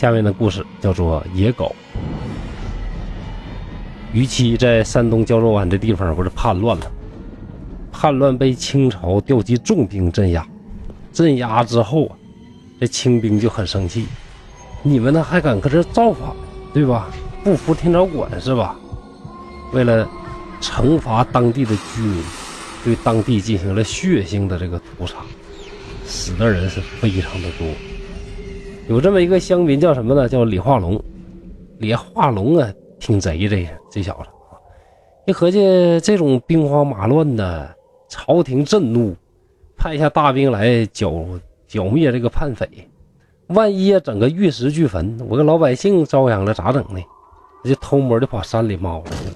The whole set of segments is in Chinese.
下面的故事叫做野狗。于琦在山东胶州湾这地方不是叛乱了，叛乱被清朝调集重兵镇压，镇压之后啊，这清兵就很生气，你们呢还敢搁这造反，对吧？不服天朝管是吧？为了惩罚当地的居民，对当地进行了血腥的这个屠杀，死的人是非常的多。有这么一个乡民叫什么呢？叫李化龙。李化龙啊，挺贼这小子，一合计这种兵荒马乱的，朝廷震怒，派下大兵来剿灭这个叛匪。万一整个玉石俱焚，我跟老百姓遭殃了咋整呢？就偷摸的跑山里猫着去了。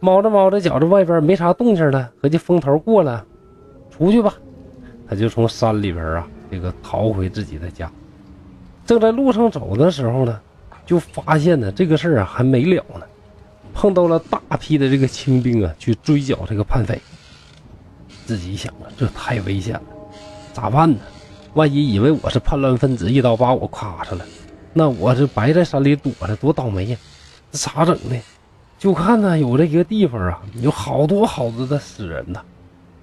猫着猫着，觉着外边没啥动静了，合计风头过了，出去吧。他就从山里边啊，这个逃回自己的家。正在路上走的时候呢，就发现呢这个事儿啊还没了呢，碰到了大批的这个清兵啊去追剿这个叛匪。自己想了，这太危险了，咋办呢？万一以为我是叛乱分子，一刀把我咔嚓了，那我这白在山里躲着多倒霉呀！这咋整呢？就看呢有这一个地方啊，有好多好多的死人呐，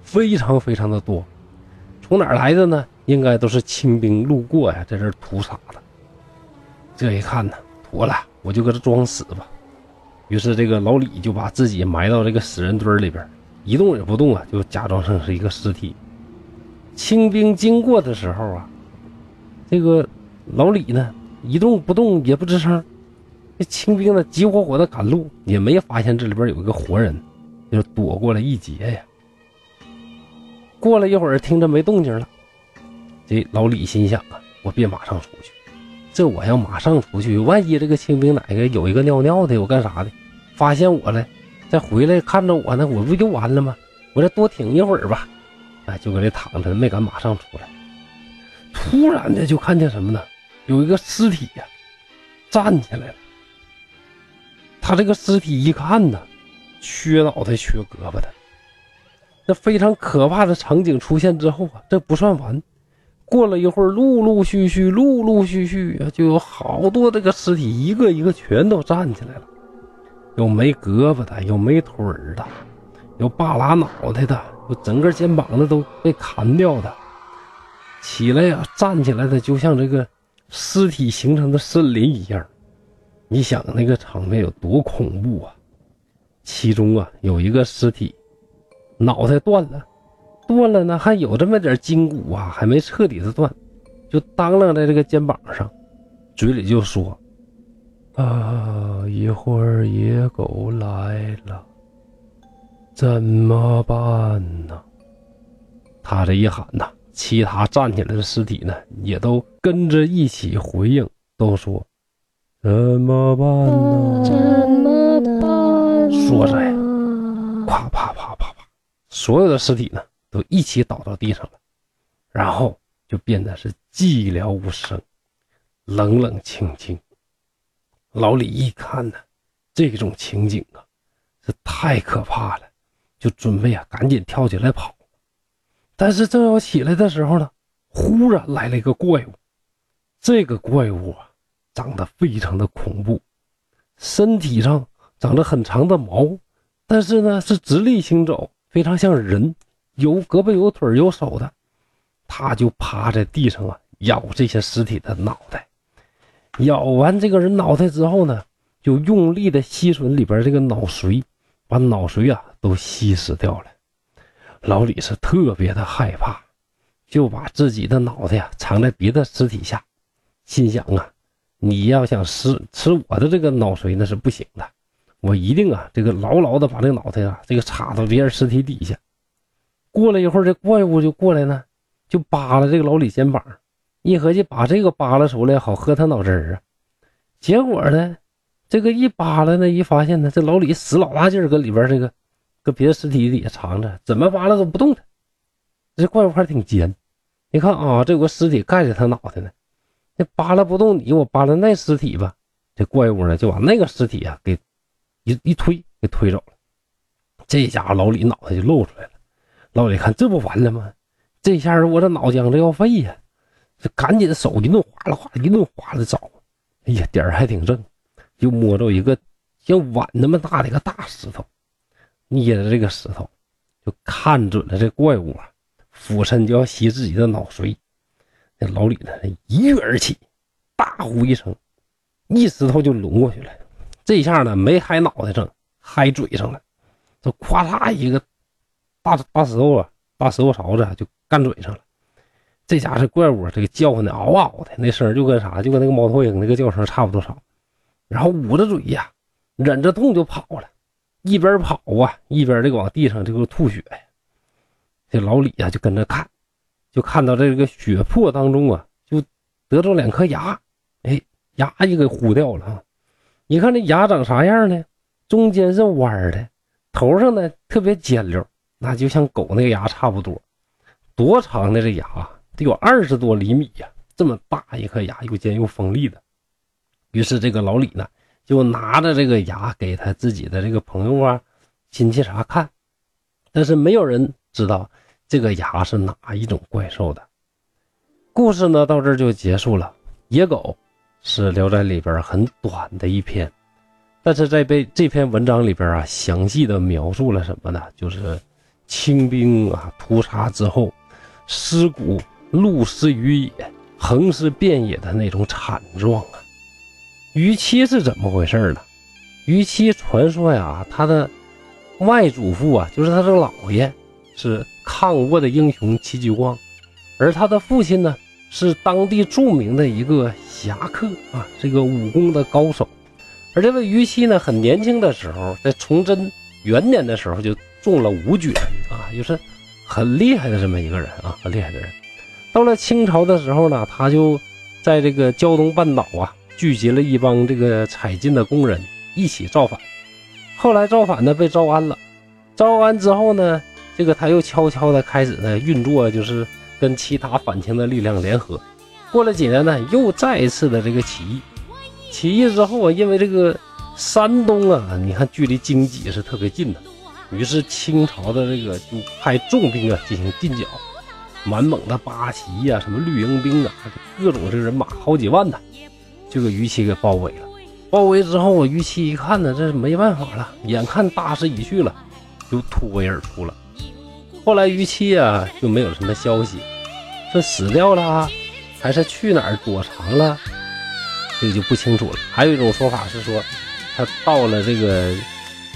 非常非常的多。从哪儿来的呢？应该都是清兵路过呀，在这屠杀的。这一看呢，妥了，我就搁这装死吧。于是这个老李就把自己埋到这个死人堆里边，一动也不动啊，就假装成是一个尸体。清兵经过的时候啊，这个老李呢一动不动也不吱声。这清兵呢急火火的赶路，也没发现这里边有一个活人，就躲过了一劫呀。过了一会儿，听着没动静了，这老李心想啊，我别马上出去，这我要马上出去，万一这个清兵哪个有一个尿尿的，我干啥的，发现我了，再回来看着我呢，我不就完了吗？我再多挺一会儿吧。哎，就搁这躺着，没敢马上出来。突然的就看见什么呢？有一个尸体呀，站起来了。他这个尸体一看呢，缺脑袋、缺胳膊的。那非常可怕的场景出现之后啊，这不算完。过了一会儿，陆陆续续就有好多这个尸体，一个一个全都站起来了。有没胳膊的，有没腿的，有半拉脑袋的，有整个肩膀的都被砍掉的。起来呀，站起来的就像这个尸体形成的森林一样。你想那个场面有多恐怖啊。其中啊有一个尸体脑袋断了呢，还有这么点筋骨啊，还没彻底的断，就当啷在这个肩膀上，嘴里就说啊，一会儿野狗来了怎么办呢？他这一喊呐，其他站起来的尸体呢也都跟着一起回应，都说怎么办呢？怎么办？说着呀，啪啪啪啪啪，所有的尸体呢都一起倒到地上了，然后就变得是寂寥无声，冷冷清清。老李一看呢，这种情景啊是太可怕了，就准备啊赶紧跳起来跑。但是正要起来的时候呢，忽然来了一个怪物。这个怪物啊长得非常的恐怖，身体上长着很长的毛，但是呢是直立行走，非常像人，有胳膊有腿有手的。他就趴在地上啊咬这些尸体的脑袋，咬完这个人脑袋之后呢，就用力的吸吮里边这个脑髓，把脑髓啊都吸死掉了。老李是特别的害怕，就把自己的脑袋啊藏在别的尸体下，心想啊，你要想吃我的这个脑髓那是不行的，我一定啊这个牢牢的把这个脑袋啊这个插到别人尸体底下。过了一会儿，这怪物就过来呢，就扒了这个老李肩膀，一合计把这个扒拉出来好喝他脑汁儿啊。结果呢这个一扒拉呢，一发现呢这老李死老大劲儿搁里边这个跟别的尸体底下藏着，怎么扒拉都不动他。这怪物还挺尖，你看啊，这有个尸体盖着他脑袋呢，那扒拉不动你，我扒拉那尸体吧。这怪物呢就把那个尸体啊给一推走了。这家伙老李脑袋就露出来了。老李看这不完了吗？这下我这脑浆子要废呀，就赶紧手一弄哗啦哗啦一弄哗啦找，哎呀，点儿还挺正，就摸着一个像碗那么大的一个大石头，捏着这个石头，就看准了这怪物啊，俯身就要吸自己的脑髓。那老李呢，一跃而起，大呼一声，一石头就抡过去了。这下呢，没嗨脑袋上，嗨嘴上了，这咵嚓一个大石头啊，大石头勺子啊，就干嘴上了。这家这怪物这个叫唤的嗷嗷的，那声就跟啥，就跟那个猫头鹰那个叫声差不多少。然后捂着嘴呀，忍着痛就跑了，一边跑啊，一边这个往地上这个吐血呀。这老李啊就跟着看，就看到这个血泊当中啊，就得着两颗牙，哎，牙就给糊掉了啊。你看这牙长啥样呢？中间是弯的，头上呢特别尖溜，那就像狗那个牙差不多。多长的这牙？得有20多厘米呀，这么大一颗牙，又尖又锋利的。于是这个老李呢，就拿着这个牙给他自己的这个朋友啊、亲戚啥看，但是没有人知道这个牙是哪一种怪兽的。故事呢到这儿就结束了。野狗是聊斋里边很短的一篇，但是在这篇文章里边啊，详细的描述了什么呢？就是清兵啊屠杀之后，尸骨露尸于野，横尸遍野的那种惨状啊。于七是怎么回事呢？于七传说呀，他的外祖父啊，就是他的姥爷，是抗倭的英雄戚继光，而他的父亲呢，是当地著名的一个侠客啊，这个武功的高手。而这位于七呢，很年轻的时候，在崇祯元年的时候就中了武举啊，就是很厉害的这么一个人啊，很厉害的人。到了清朝的时候呢，他就在这个胶东半岛啊，聚集了一帮这个采金的工人一起造反。后来造反呢被招安了，招安之后呢，这个他又悄悄的开始呢运作，就是跟其他反清的力量联合。过了几年呢，又再一次的这个起义。起义之后啊，因为这个山东啊，你看距离京畿是特别近的，于是清朝的这个就派重兵啊进行进剿，满蒙的八旗啊，什么绿营兵啊，各种这人马好几万呢，这个于七给包围了。包围之后啊，于七一看呢，这没办法了，眼看大势已去了，就突围而出了。后来于七啊就没有什么消息，是死掉了还是去哪儿躲藏了，这就不清楚了。还有一种说法是说他到了这个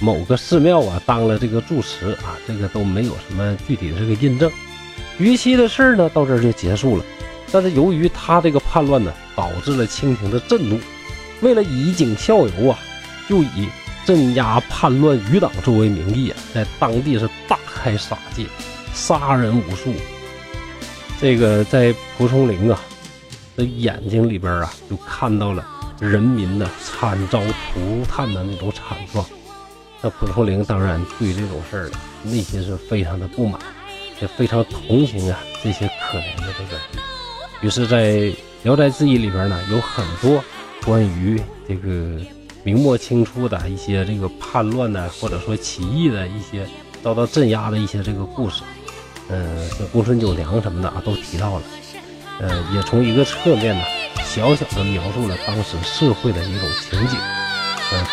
某个寺庙啊，当了这个住持啊，这个都没有什么具体的这个印证。于七的事呢到这儿就结束了。但是由于他这个叛乱呢，导致了清廷的震怒，为了以儆效尤啊，就以镇压叛乱余党作为名义啊，在当地是大开杀戒，杀人无数。这个在蒲松龄啊的眼睛里边啊，就看到了人民的惨遭涂炭的那种惨状。那蒲松龄当然对这种事儿呢，内心是非常的不满，也非常同情啊这些可怜的这个人。于是在《聊斋志异》里边呢，有很多关于这个明末清初的一些这个叛乱的，或者说起义的一些遭到镇压的一些这个故事。像公孙九娘什么的啊，都提到了。也从一个侧面呢，小小的描述了当时社会的一种情景。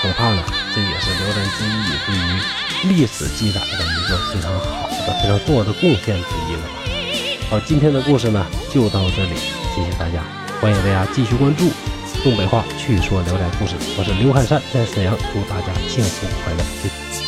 恐怕呢，这也是《聊斋志异》对于历史记载的一个非常好的、非常重要的贡献之一了吧。好，今天的故事呢就到这里，谢谢大家，欢迎大家继续关注东北话趣说聊斋故事，我是刘汉山，在沈阳，祝大家幸福快乐。